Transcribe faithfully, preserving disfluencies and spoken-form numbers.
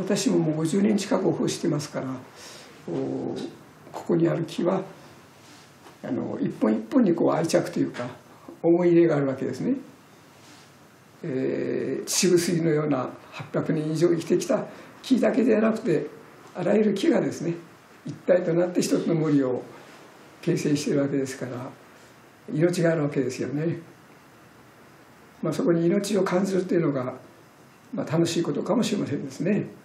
私ももうごじゅうねん近く奉仕してますから、ここにある木はあの一本一本にこう愛着というか思い入れがあるわけですね。えー、秩父杉のようなはっぴゃくねん以上生きてきた木だけでなくて、あらゆる木がですね一体となって一つの森を形成しているわけですから、命があるわけですよね。まあ、そこに命を感じるというのが、まあ、楽しいことかもしれませんですね。